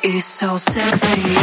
body is so sexy.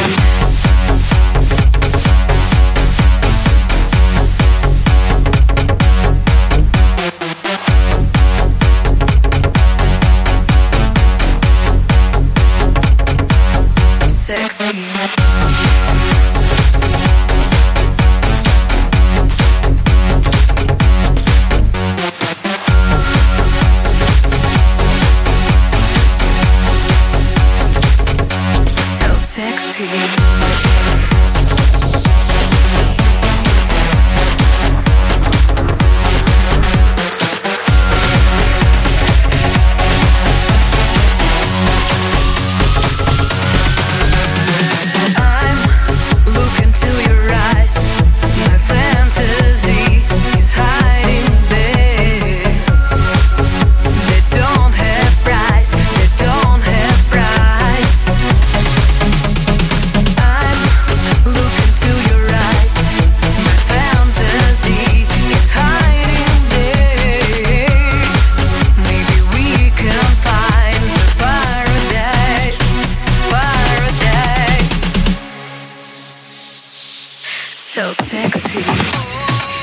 So sexy,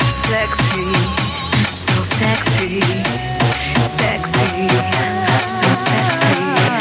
sexy, so sexy, sexy, so sexy.